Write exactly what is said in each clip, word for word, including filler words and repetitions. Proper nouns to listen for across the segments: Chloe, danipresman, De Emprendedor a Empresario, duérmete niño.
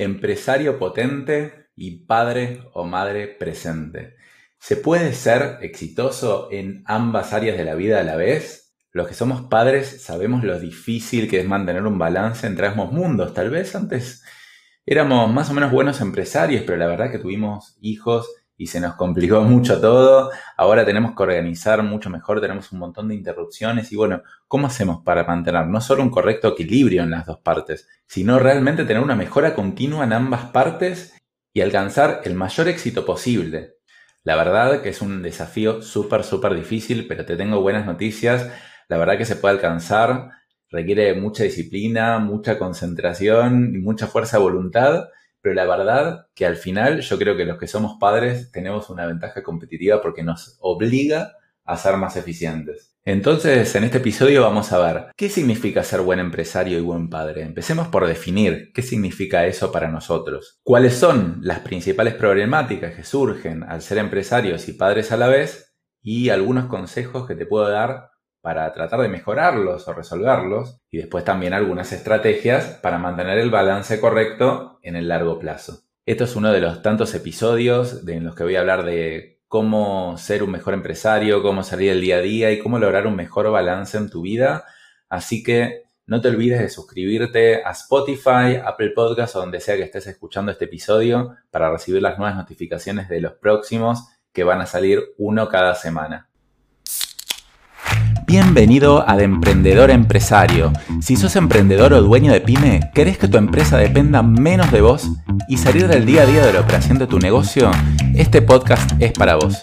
Empresario potente y padre o madre presente. ¿Se puede ser exitoso en ambas áreas de la vida a la vez? Los que somos padres sabemos lo difícil que es mantener un balance entre ambos mundos. Tal vez antes éramos más o menos buenos empresarios, pero la verdad que tuvimos hijos y se nos complicó mucho todo. Ahora tenemos que organizar mucho mejor, tenemos un montón de interrupciones. Y bueno, ¿cómo hacemos para mantener no solo un correcto equilibrio en las dos partes, sino realmente tener una mejora continua en ambas partes y alcanzar el mayor éxito posible? La verdad que es un desafío súper, súper difícil, pero te tengo buenas noticias. La verdad que se puede alcanzar, requiere mucha disciplina, mucha concentración y mucha fuerza de voluntad. Pero la verdad que al final yo creo que los que somos padres tenemos una ventaja competitiva porque nos obliga a ser más eficientes. Entonces, en este episodio vamos a ver qué significa ser buen empresario y buen padre. Empecemos por definir qué significa eso para nosotros. ¿Cuáles son las principales problemáticas que surgen al ser empresarios y padres a la vez? Y algunos consejos que te puedo dar para tratar de mejorarlos o resolverlos, y después también algunas estrategias para mantener el balance correcto en el largo plazo. Esto es uno de los tantos episodios de, en los que voy a hablar de cómo ser un mejor empresario, cómo salir del día a día y cómo lograr un mejor balance en tu vida. Así que no te olvides de suscribirte a Spotify, Apple Podcasts o donde sea que estés escuchando este episodio para recibir las nuevas notificaciones de los próximos, que van a salir uno cada semana. Bienvenido a De Emprendedor a Empresario. Si sos emprendedor o dueño de pyme, ¿querés que tu empresa dependa menos de vos y salir del día a día de la operación de tu negocio? Este podcast es para vos.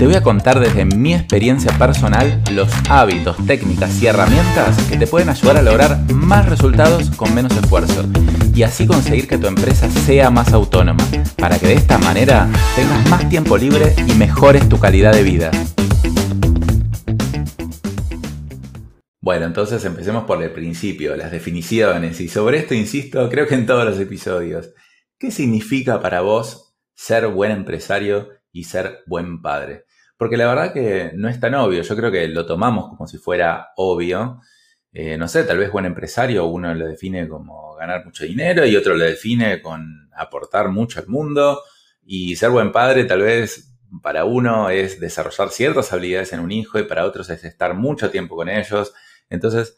Te voy a contar desde mi experiencia personal los hábitos, técnicas y herramientas que te pueden ayudar a lograr más resultados con menos esfuerzo y así conseguir que tu empresa sea más autónoma, para que de esta manera tengas más tiempo libre y mejores tu calidad de vida. Bueno, entonces empecemos por el principio, las definiciones. Y sobre esto, insisto, creo que en todos los episodios. ¿Qué significa para vos ser buen empresario y ser buen padre? Porque la verdad que no es tan obvio. Yo creo que lo tomamos como si fuera obvio. Eh, no sé, tal vez buen empresario uno lo define como ganar mucho dinero y otro lo define con aportar mucho al mundo. Y ser buen padre tal vez para uno es desarrollar ciertas habilidades en un hijo y para otros es estar mucho tiempo con ellos. Entonces,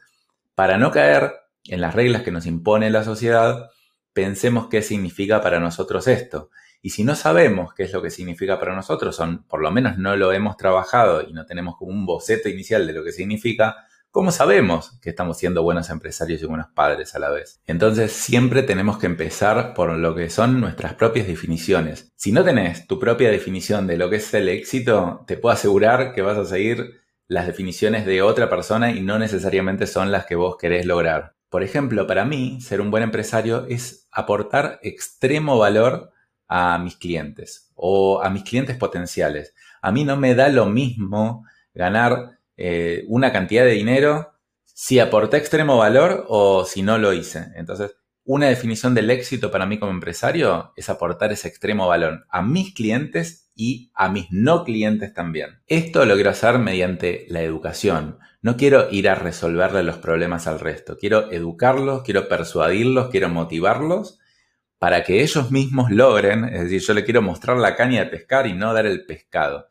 para no caer en las reglas que nos impone la sociedad, pensemos qué significa para nosotros esto. Y si no sabemos qué es lo que significa para nosotros, o por lo menos no lo hemos trabajado y no tenemos como un boceto inicial de lo que significa, ¿cómo sabemos que estamos siendo buenos empresarios y buenos padres a la vez? Entonces, siempre tenemos que empezar por lo que son nuestras propias definiciones. Si no tenés tu propia definición de lo que es el éxito, te puedo asegurar que vas a seguir las definiciones de otra persona y no necesariamente son las que vos querés lograr. Por ejemplo, para mí, ser un buen empresario es aportar extremo valor a mis clientes o a mis clientes potenciales. A mí no me da lo mismo ganar eh, una cantidad de dinero si aporté extremo valor o si no lo hice. Entonces, una definición del éxito para mí como empresario es aportar ese extremo valor a mis clientes y a mis no clientes también. Esto lo quiero hacer mediante la educación. No quiero ir a resolverle los problemas al resto. Quiero educarlos, quiero persuadirlos, quiero motivarlos para que ellos mismos logren. Es decir, yo le quiero mostrar la caña de pescar y no dar el pescado.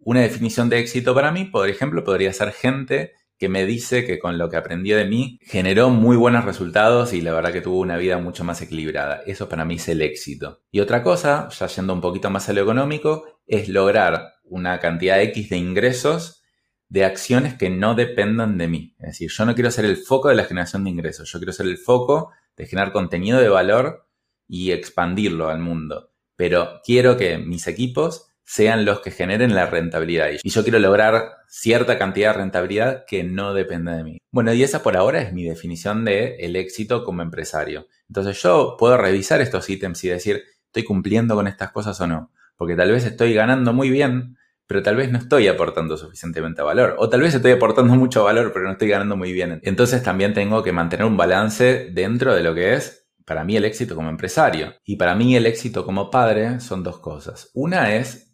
Una definición de éxito para mí, por ejemplo, podría ser gente que me dice que con lo que aprendió de mí generó muy buenos resultados y la verdad que tuvo una vida mucho más equilibrada. Eso para mí es el éxito. Y otra cosa, ya yendo un poquito más a lo económico, es lograr una cantidad X de ingresos de acciones que no dependan de mí. Es decir, yo no quiero ser el foco de la generación de ingresos. Yo quiero ser el foco de generar contenido de valor y expandirlo al mundo. Pero quiero que mis equipos sean los que generen la rentabilidad. Y yo quiero lograr cierta cantidad de rentabilidad que no dependa de mí. Bueno, y esa por ahora es mi definición del éxito como empresario. Entonces yo puedo revisar estos ítems y decir, ¿estoy cumpliendo con estas cosas o no? Porque tal vez estoy ganando muy bien, pero tal vez no estoy aportando suficientemente valor. O tal vez estoy aportando mucho valor, pero no estoy ganando muy bien. Entonces también tengo que mantener un balance dentro de lo que es para mí el éxito como empresario. Y para mí el éxito como padre son dos cosas. Una es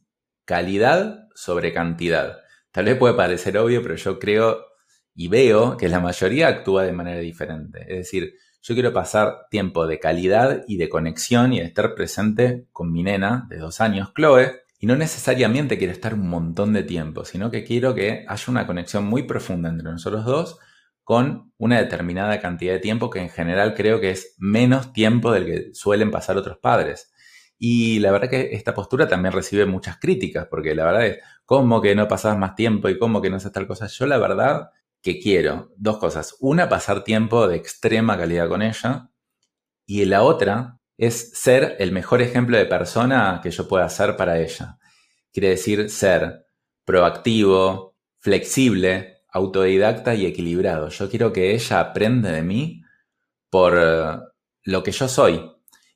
calidad sobre cantidad. Tal vez puede parecer obvio, pero yo creo y veo que la mayoría actúa de manera diferente. Es decir, Yo quiero pasar tiempo de calidad y de conexión y de estar presente con mi nena de dos años, Chloe. Y no necesariamente quiero estar un montón de tiempo, sino que quiero que haya una conexión muy profunda entre nosotros dos con una determinada cantidad de tiempo que en general creo que es menos tiempo del que suelen pasar otros padres. Y la verdad que esta postura también recibe muchas críticas, porque la verdad es, ¿cómo que no pasás más tiempo y cómo que no haces tal cosa? Yo la verdad que quiero dos cosas. Una, pasar tiempo de extrema calidad con ella, y la otra es ser el mejor ejemplo de persona que yo pueda ser para ella. Quiere decir ser proactivo, flexible, autodidacta y equilibrado. Yo quiero que ella aprenda de mí por lo que yo soy.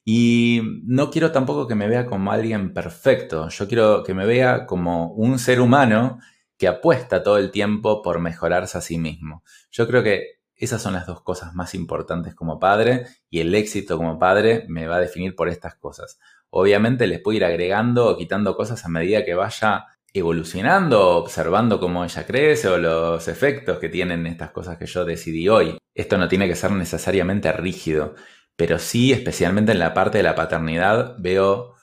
Y no quiero tampoco que me vea como alguien perfecto. Yo quiero que me vea como un ser humano que apuesta todo el tiempo por mejorarse a sí mismo. Yo creo que esas son las dos cosas más importantes como padre, y el éxito como padre me va a definir por estas cosas. Obviamente les puedo ir agregando o quitando cosas a medida que vaya evolucionando, observando cómo ella crece o los efectos que tienen estas cosas que yo decidí hoy. Esto no tiene que ser necesariamente rígido. Pero sí, especialmente en la parte de la paternidad, veo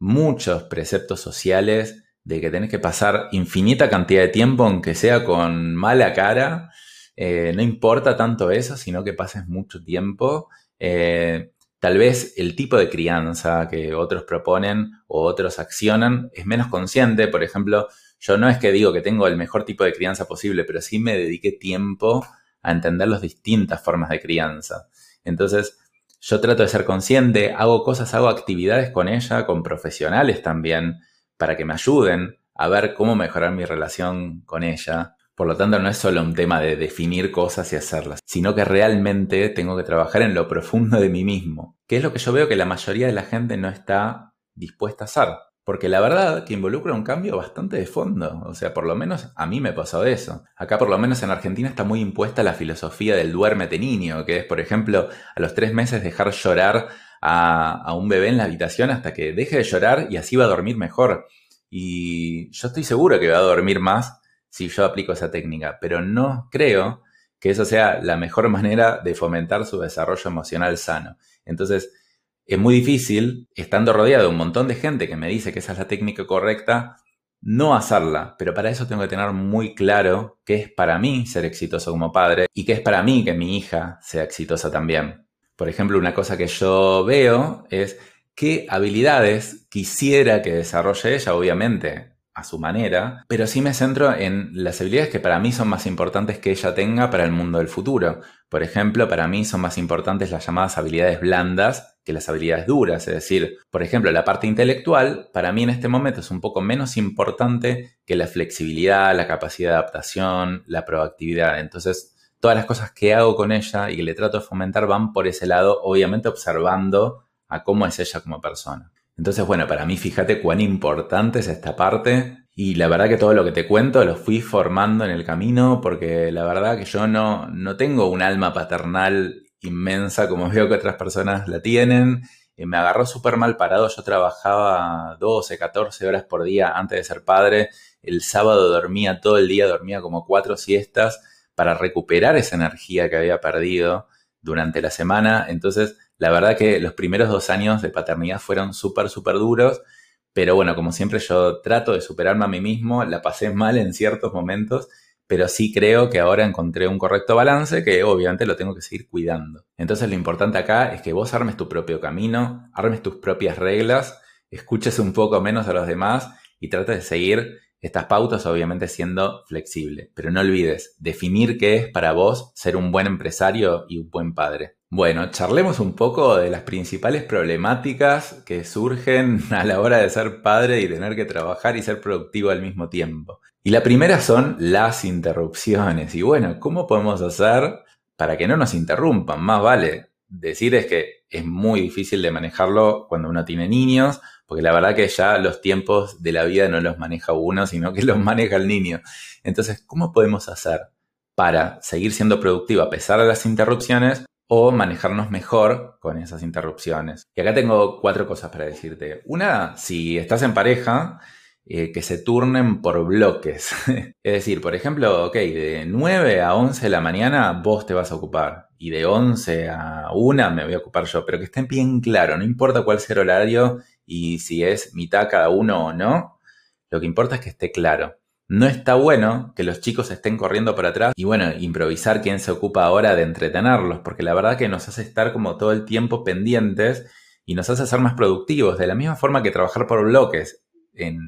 muchos preceptos sociales de que tenés que pasar infinita cantidad de tiempo, aunque sea con mala cara. Eh, no importa tanto eso, sino que pases mucho tiempo. Eh, tal vez el tipo de crianza que otros proponen o otros accionan es menos consciente. Por ejemplo, yo no es que digo que tengo el mejor tipo de crianza posible, pero sí me dediqué tiempo a entender las distintas formas de crianza. Entonces, yo trato de ser consciente, hago cosas, hago actividades con ella, con profesionales también, para que me ayuden a ver cómo mejorar mi relación con ella. Por lo tanto, no es solo un tema de definir cosas y hacerlas, sino que realmente tengo que trabajar en lo profundo de mí mismo, que es lo que yo veo que la mayoría de la gente no está dispuesta a hacer. Porque la verdad que involucra un cambio bastante de fondo. O sea, por lo menos a mí me pasó eso. Acá, por lo menos en Argentina, está muy impuesta la filosofía del duérmete niño, que es, por ejemplo, a los tres meses dejar llorar a, a un bebé en la habitación hasta que deje de llorar y así va a dormir mejor. Y yo estoy seguro que va a dormir más si yo aplico esa técnica, pero no creo que eso sea la mejor manera de fomentar su desarrollo emocional sano. Entonces, es muy difícil, estando rodeado de un montón de gente que me dice que esa es la técnica correcta, no hacerla. Pero para eso tengo que tener muy claro qué es para mí ser exitoso como padre y qué es para mí que mi hija sea exitosa también. Por ejemplo, una cosa que yo veo es qué habilidades quisiera que desarrolle ella, obviamente, a su manera, pero sí me centro en las habilidades que para mí son más importantes que ella tenga para el mundo del futuro. Por ejemplo, para mí son más importantes las llamadas habilidades blandas que las habilidades duras. Es decir, por ejemplo, la parte intelectual para mí en este momento es un poco menos importante que la flexibilidad, la capacidad de adaptación, la proactividad. Entonces, todas las cosas que hago con ella y que le trato de fomentar van por ese lado, obviamente observando a cómo es ella como persona. Entonces, bueno, para mí fíjate cuán importante es esta parte, y la verdad que todo lo que te cuento lo fui formando en el camino, porque la verdad que yo no, no tengo un alma paternal inmensa como veo que otras personas la tienen. Eh, me agarró súper mal parado, yo trabajaba doce, catorce horas por día antes de ser padre, el sábado dormía todo el día, dormía como cuatro siestas para recuperar esa energía que había perdido durante la semana. Entonces, la verdad que los primeros dos años de paternidad fueron súper, súper duros. Pero bueno, como siempre yo trato de superarme a mí mismo. La pasé mal en ciertos momentos, pero sí creo que ahora encontré un correcto balance que obviamente lo tengo que seguir cuidando. Entonces lo importante acá es que vos armes tu propio camino, armes tus propias reglas, escuches un poco menos a los demás y trates de seguir estas pautas, obviamente siendo flexible. Pero no olvides definir qué es para vos ser un buen empresario y un buen padre. Bueno, charlemos un poco de las principales problemáticas que surgen a la hora de ser padre y tener que trabajar y ser productivo al mismo tiempo. Y la primera son las interrupciones. Y bueno, ¿cómo podemos hacer para que no nos interrumpan? Más vale decir es que es muy difícil de manejarlo cuando uno tiene niños, porque la verdad que ya los tiempos de la vida no los maneja uno, sino que los maneja el niño. Entonces, ¿cómo podemos hacer para seguir siendo productivo a pesar de las interrupciones? O manejarnos mejor con esas interrupciones. Y acá tengo cuatro cosas para decirte. Una, si estás en pareja eh, que se turnen por bloques. Es decir, por ejemplo, ok, de nueve a once de la mañana vos te vas a ocupar y de once a una me voy a ocupar yo, pero que estén bien claro, no importa cuál sea el horario y si es mitad cada uno o no, lo que importa es que esté claro. No está bueno que los chicos estén corriendo para atrás y, bueno, improvisar quién se ocupa ahora de entretenerlos, porque la verdad que nos hace estar como todo el tiempo pendientes y nos hace ser más productivos, de la misma forma que trabajar por bloques. En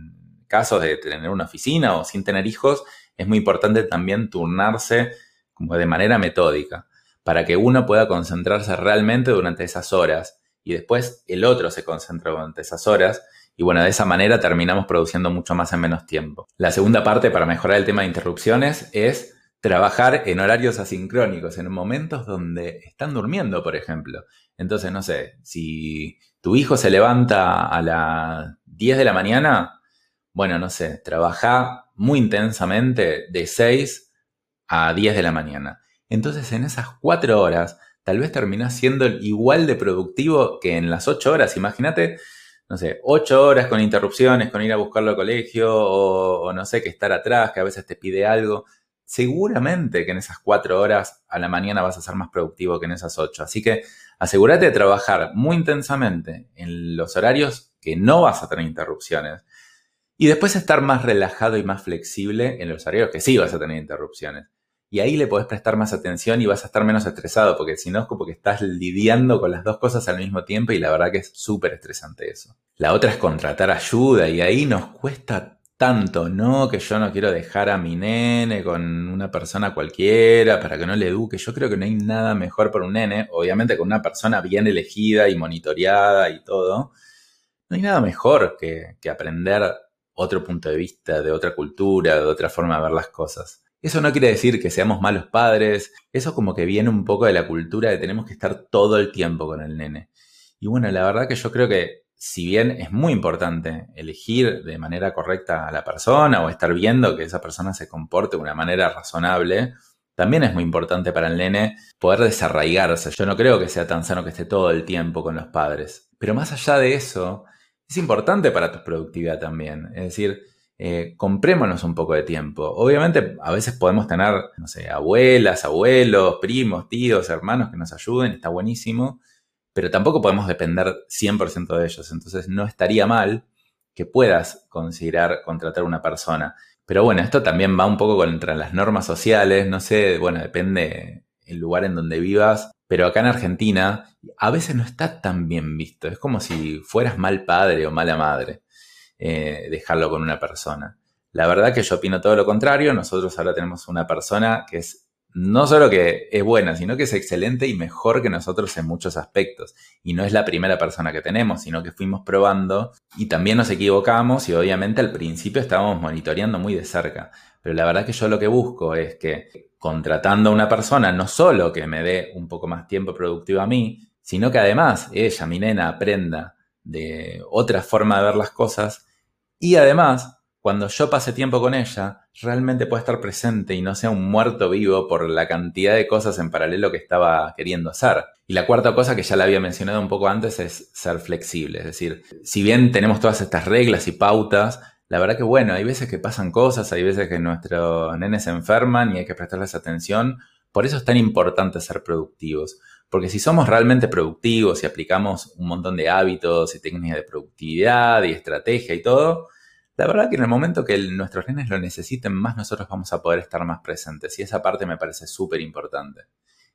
casos de tener una oficina o sin tener hijos, es muy importante también turnarse como de manera metódica para que uno pueda concentrarse realmente durante esas horas y después el otro se concentra durante esas horas. Y bueno, de esa manera terminamos produciendo mucho más en menos tiempo. La segunda parte para mejorar el tema de interrupciones es trabajar en horarios asincrónicos, en momentos donde están durmiendo, por ejemplo. Entonces, no sé, si tu hijo se levanta a las diez de la mañana, bueno, no sé, trabaja muy intensamente de seis a diez de la mañana. Entonces, en esas cuatro horas, tal vez terminás siendo igual de productivo que en las ocho horas. Imagínate, no sé, ocho horas con interrupciones, con ir a buscarlo al colegio o, o no sé, que estar atrás, que a veces te pide algo. Seguramente que en esas cuatro horas a la mañana vas a ser más productivo que en esas ocho. Así que asegúrate de trabajar muy intensamente en los horarios que no vas a tener interrupciones. Y después estar más relajado y más flexible en los horarios que sí vas a tener interrupciones. Y ahí le podés prestar más atención y vas a estar menos estresado, porque si no es como que estás lidiando con las dos cosas al mismo tiempo y la verdad que es súper estresante eso. La otra es contratar ayuda y ahí nos cuesta tanto, ¿no? Que yo no quiero dejar a mi nene con una persona cualquiera para que no le eduque. Yo creo que no hay nada mejor para un nene, obviamente con una persona bien elegida y monitoreada y todo. No hay nada mejor que, que aprender otro punto de vista, de otra cultura, de otra forma de ver las cosas. Eso no quiere decir que seamos malos padres. Eso como que viene un poco de la cultura de tenemos que estar todo el tiempo con el nene. Y bueno, la verdad que yo creo que si bien es muy importante elegir de manera correcta a la persona o estar viendo que esa persona se comporte de una manera razonable, también es muy importante para el nene poder desarraigarse. Yo no creo que sea tan sano que esté todo el tiempo con los padres. Pero más allá de eso, es importante para tu productividad también. Es decir, Eh, comprémonos un poco de tiempo. Obviamente a veces podemos tener, no sé, abuelas, abuelos, primos, tíos, hermanos que nos ayuden, está buenísimo, pero tampoco podemos depender cien por ciento de ellos. Entonces no estaría mal que puedas considerar contratar una persona. Pero bueno, esto también va un poco contra las normas sociales, no sé, bueno, depende el lugar en donde vivas, pero acá en Argentina a veces no está tan bien visto. Es como si fueras mal padre o mala madre. Eh, dejarlo con una persona. La verdad que yo opino todo lo contrario. Nosotros ahora tenemos una persona que es no solo que es buena, sino que es excelente y mejor que nosotros en muchos aspectos. Y no es la primera persona que tenemos, sino que fuimos probando y también nos equivocamos y obviamente al principio estábamos monitoreando muy de cerca. Pero la verdad que yo lo que busco es que contratando a una persona no solo que me dé un poco más tiempo productivo a mí, sino que además ella, mi nena, aprenda de otra forma de ver las cosas. Y además, cuando yo pase tiempo con ella, realmente pueda estar presente y no sea un muerto vivo por la cantidad de cosas en paralelo que estaba queriendo hacer. Y la cuarta cosa que ya la había mencionado un poco antes es ser flexible. Es decir, si bien tenemos todas estas reglas y pautas, la verdad que bueno, hay veces que pasan cosas, hay veces que nuestros nenes se enferman y hay que prestarles atención. Por eso es tan importante ser productivos. Porque si somos realmente productivos y aplicamos un montón de hábitos y técnicas de productividad y estrategia y todo, la verdad que en el momento que el, nuestros nenes lo necesiten más, nosotros vamos a poder estar más presentes. Y esa parte me parece súper importante.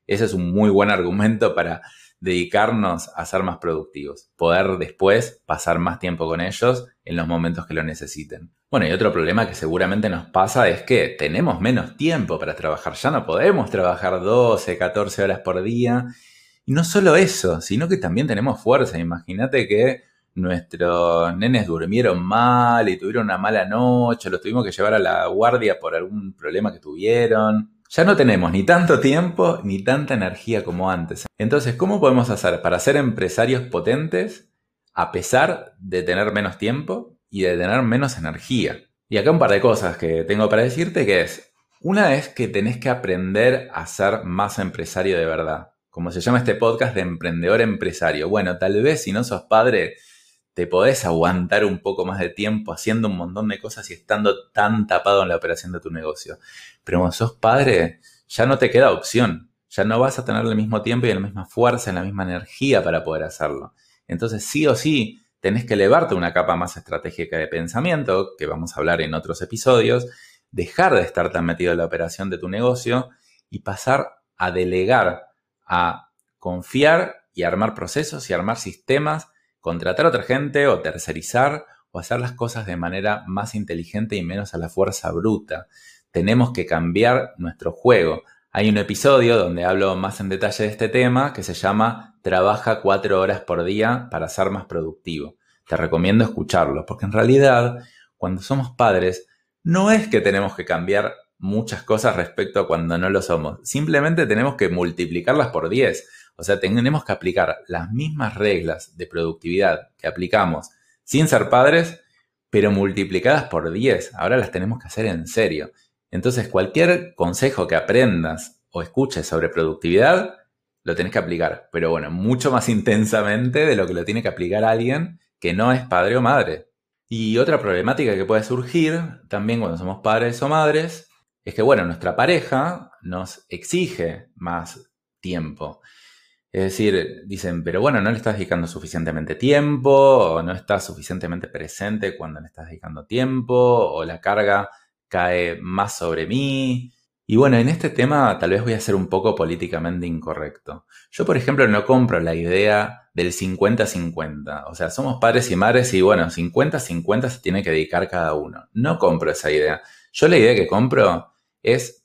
Ese es un muy buen argumento para dedicarnos a ser más productivos. Poder después pasar más tiempo con ellos en los momentos que lo necesiten. Bueno, y otro problema que seguramente nos pasa es que tenemos menos tiempo para trabajar. Ya no podemos trabajar doce, catorce horas por día. Y no solo eso, sino que también tenemos fuerza. Imagínate que nuestros nenes durmieron mal y tuvieron una mala noche. Los tuvimos que llevar a la guardia por algún problema que tuvieron. Ya no tenemos ni tanto tiempo ni tanta energía como antes. Entonces, ¿cómo podemos hacer para ser empresarios potentes a pesar de tener menos tiempo y de tener menos energía? Y acá un par de cosas que tengo para decirte que es, una es que tenés que aprender a ser más empresario de verdad. Como se llama este podcast, de emprendedor a empresario. Bueno, tal vez si no sos padre, te podés aguantar un poco más de tiempo haciendo un montón de cosas y estando tan tapado en la operación de tu negocio. Pero cuando sos padre, ya no te queda opción. Ya no vas a tener el mismo tiempo y la misma fuerza, la misma energía para poder hacerlo. Entonces, sí o sí, tenés que elevarte una capa más estratégica de pensamiento, que vamos a hablar en otros episodios, dejar de estar tan metido en la operación de tu negocio y pasar a delegar, a confiar y armar procesos y armar sistemas, contratar a otra gente o tercerizar o hacer las cosas de manera más inteligente y menos a la fuerza bruta. Tenemos que cambiar nuestro juego. Hay un episodio donde hablo más en detalle de este tema que se llama Trabaja cuatro horas por día para ser más productivo. Te recomiendo escucharlo porque en realidad cuando somos padres no es que tenemos que cambiar muchas cosas respecto a cuando no lo somos. Simplemente tenemos que multiplicarlas por diez. O sea, tenemos que aplicar las mismas reglas de productividad que aplicamos sin ser padres, pero multiplicadas por diez. Ahora las tenemos que hacer en serio. Entonces, cualquier consejo que aprendas o escuches sobre productividad, lo tenés que aplicar. Pero bueno, mucho más intensamente de lo que lo tiene que aplicar alguien que no es padre o madre. Y otra problemática que puede surgir también cuando somos padres o madres es que, bueno, nuestra pareja nos exige más tiempo. Es decir, dicen, pero bueno, no le estás dedicando suficientemente tiempo o no estás suficientemente presente cuando le estás dedicando tiempo o la carga cae más sobre mí. Y bueno, en este tema tal vez voy a ser un poco políticamente incorrecto. Yo, por ejemplo, no compro la idea del cincuenta cincuenta. O sea, somos padres y madres y bueno, cincuenta cincuenta se tiene que dedicar cada uno. No compro esa idea. Yo la idea que compro es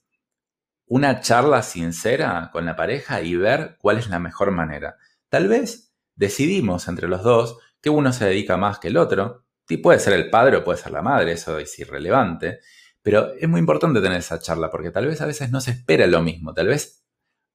una charla sincera con la pareja y ver cuál es la mejor manera. Tal vez decidimos entre los dos que uno se dedica más que el otro. Y puede ser el padre o puede ser la madre, eso es irrelevante. Pero es muy importante tener esa charla porque tal vez a veces no se espera lo mismo. Tal vez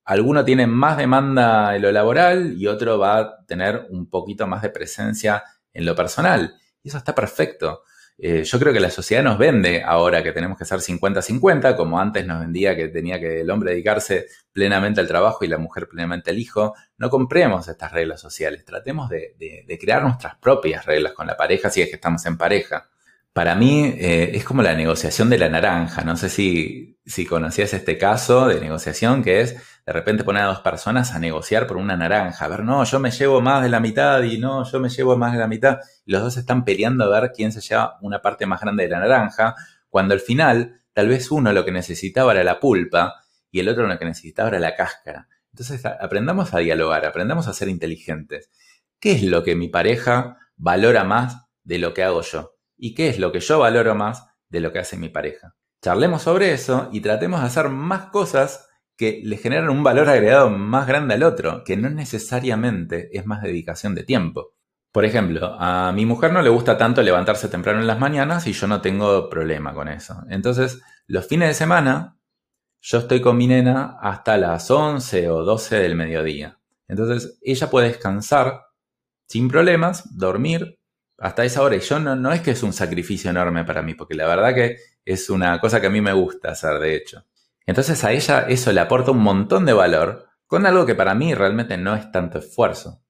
alguno tiene más demanda en lo laboral y otro va a tener un poquito más de presencia en lo personal. Y eso está perfecto. Eh, yo creo que la sociedad nos vende ahora que tenemos que ser cincuenta cincuenta, como antes nos vendía que tenía que el hombre dedicarse plenamente al trabajo y la mujer plenamente al hijo. No compremos estas reglas sociales. Tratemos de, de, de crear nuestras propias reglas con la pareja si es que estamos en pareja. Para mí eh, es como la negociación de la naranja. No sé si, si conocías este caso de negociación que es de repente poner a dos personas a negociar por una naranja. A ver, no, yo me llevo más de la mitad y no, yo me llevo más de la mitad. Y los dos están peleando a ver quién se lleva una parte más grande de la naranja, cuando al final tal vez uno lo que necesitaba era la pulpa y el otro lo que necesitaba era la cáscara. Entonces aprendamos a dialogar, aprendamos a ser inteligentes. ¿Qué es lo que mi pareja valora más de lo que hago yo? ¿Y qué es lo que yo valoro más de lo que hace mi pareja? Charlemos sobre eso y tratemos de hacer más cosas que le generan un valor agregado más grande al otro, que no necesariamente es más dedicación de tiempo. Por ejemplo, a mi mujer no le gusta tanto levantarse temprano en las mañanas y yo no tengo problema con eso. Entonces, los fines de semana, yo estoy con mi nena hasta las once o doce del mediodía. Entonces, ella puede descansar sin problemas, dormir hasta esa hora. Y yo no, no es que es un sacrificio enorme para mí, porque la verdad que es una cosa que a mí me gusta hacer, de hecho. Entonces a ella eso le aporta un montón de valor con algo que para mí realmente no es tanto esfuerzo.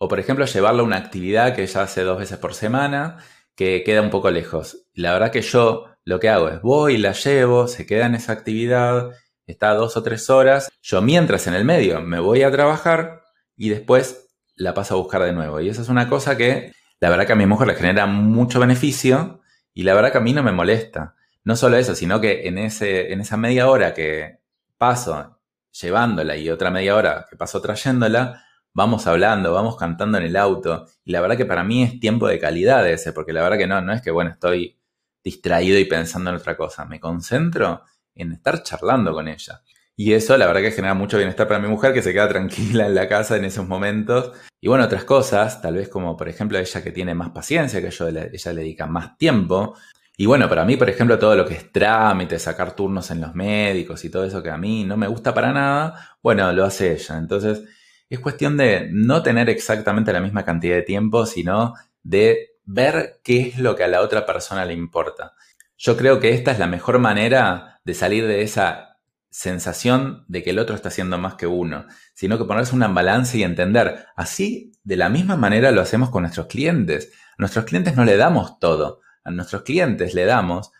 O por ejemplo llevarla a una actividad que ella hace dos veces por semana, que queda un poco lejos. La verdad que yo lo que hago es voy, la llevo, se queda en esa actividad, está dos o tres horas. Yo mientras en el medio me voy a trabajar y después la paso a buscar de nuevo. Y esa es una cosa que... la verdad que a mi mujer le genera mucho beneficio y la verdad que a mí no me molesta. No solo eso, sino que en, ese, en esa media hora que paso llevándola y otra media hora que paso trayéndola, vamos hablando, vamos cantando en el auto. Y la verdad que para mí es tiempo de calidad ese, porque la verdad que no, no es que, bueno, estoy distraído y pensando en otra cosa. Me concentro en estar charlando con ella. Y eso la verdad que genera mucho bienestar para mi mujer, que se queda tranquila en la casa en esos momentos. Y bueno, otras cosas, tal vez como por ejemplo ella que tiene más paciencia que yo, ella le dedica más tiempo. Y bueno, para mí por ejemplo todo lo que es trámite, sacar turnos en los médicos y todo eso que a mí no me gusta para nada, bueno, lo hace ella. Entonces es cuestión de no tener exactamente la misma cantidad de tiempo, sino de ver qué es lo que a la otra persona le importa. Yo creo que esta es la mejor manera de salir de esa sensación de que el otro está haciendo más que uno, sino que ponerse una balanza y entender, así de la misma manera lo hacemos con nuestros clientes. A nuestros clientes no le damos todo. A nuestros clientes le damos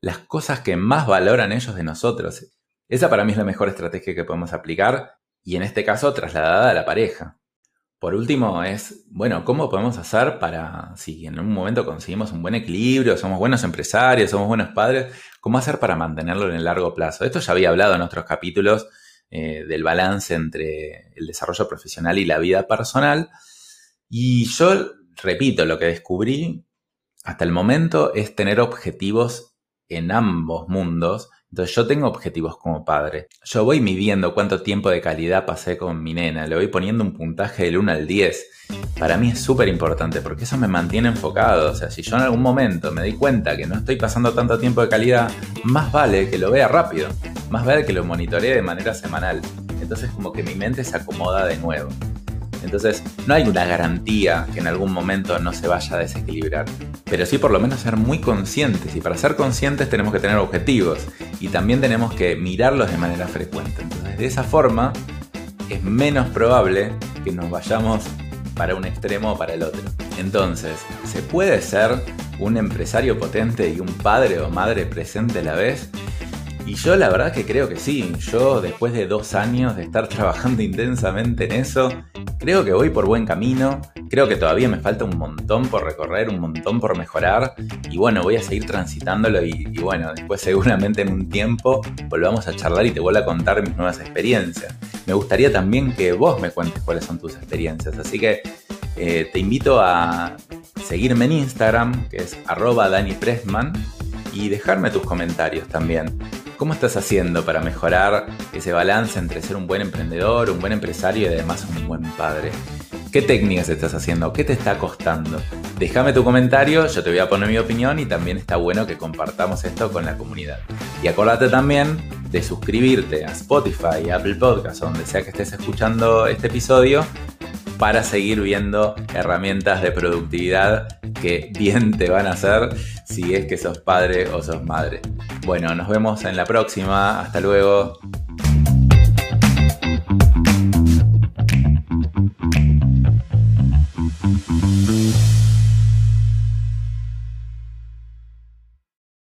las cosas que más valoran ellos de nosotros. Esa para mí es la mejor estrategia que podemos aplicar y en este caso trasladada a la pareja. Por último es, bueno, ¿cómo podemos hacer para, si en un momento conseguimos un buen equilibrio, somos buenos empresarios, somos buenos padres, cómo hacer para mantenerlo en el largo plazo? Esto ya había hablado en otros capítulos eh, del balance entre el desarrollo profesional y la vida personal. Y yo, repito, lo que descubrí hasta el momento es tener objetivos en ambos mundos. Entonces, yo tengo objetivos como padre. Yo voy midiendo cuánto tiempo de calidad pasé con mi nena. Le voy poniendo un puntaje del uno al diez. Para mí es súper importante porque eso me mantiene enfocado. O sea, si yo en algún momento me doy cuenta que no estoy pasando tanto tiempo de calidad, más vale que lo vea rápido. Más vale que lo monitoree de manera semanal. Entonces, como que mi mente se acomoda de nuevo. Entonces, no hay una garantía que en algún momento no se vaya a desequilibrar. Pero sí por lo menos ser muy conscientes. Y para ser conscientes tenemos que tener objetivos. Y también tenemos que mirarlos de manera frecuente. Entonces, de esa forma, es menos probable que nos vayamos para un extremo o para el otro. Entonces, ¿se puede ser un empresario potente y un padre o madre presente a la vez? Y yo la verdad que creo que sí. Yo, después de dos años de estar trabajando intensamente en eso, creo que voy por buen camino, creo que todavía me falta un montón por recorrer, un montón por mejorar y bueno, voy a seguir transitándolo y, y bueno, después seguramente en un tiempo volvamos a charlar y te vuelvo a contar mis nuevas experiencias. Me gustaría también que vos me cuentes cuáles son tus experiencias, así que eh, te invito a seguirme en Instagram, que es arroba danipresman y dejarme tus comentarios también. ¿Cómo estás haciendo para mejorar ese balance entre ser un buen emprendedor, un buen empresario y además un buen padre? ¿Qué técnicas estás haciendo? ¿Qué te está costando? Déjame tu comentario, yo te voy a poner mi opinión y también está bueno que compartamos esto con la comunidad. Y acuérdate también de suscribirte a Spotify, a Apple Podcasts, donde sea que estés escuchando este episodio, para seguir viendo herramientas de productividad que bien te van a hacer si es que sos padre o sos madre. Bueno, nos vemos en la próxima. Hasta luego.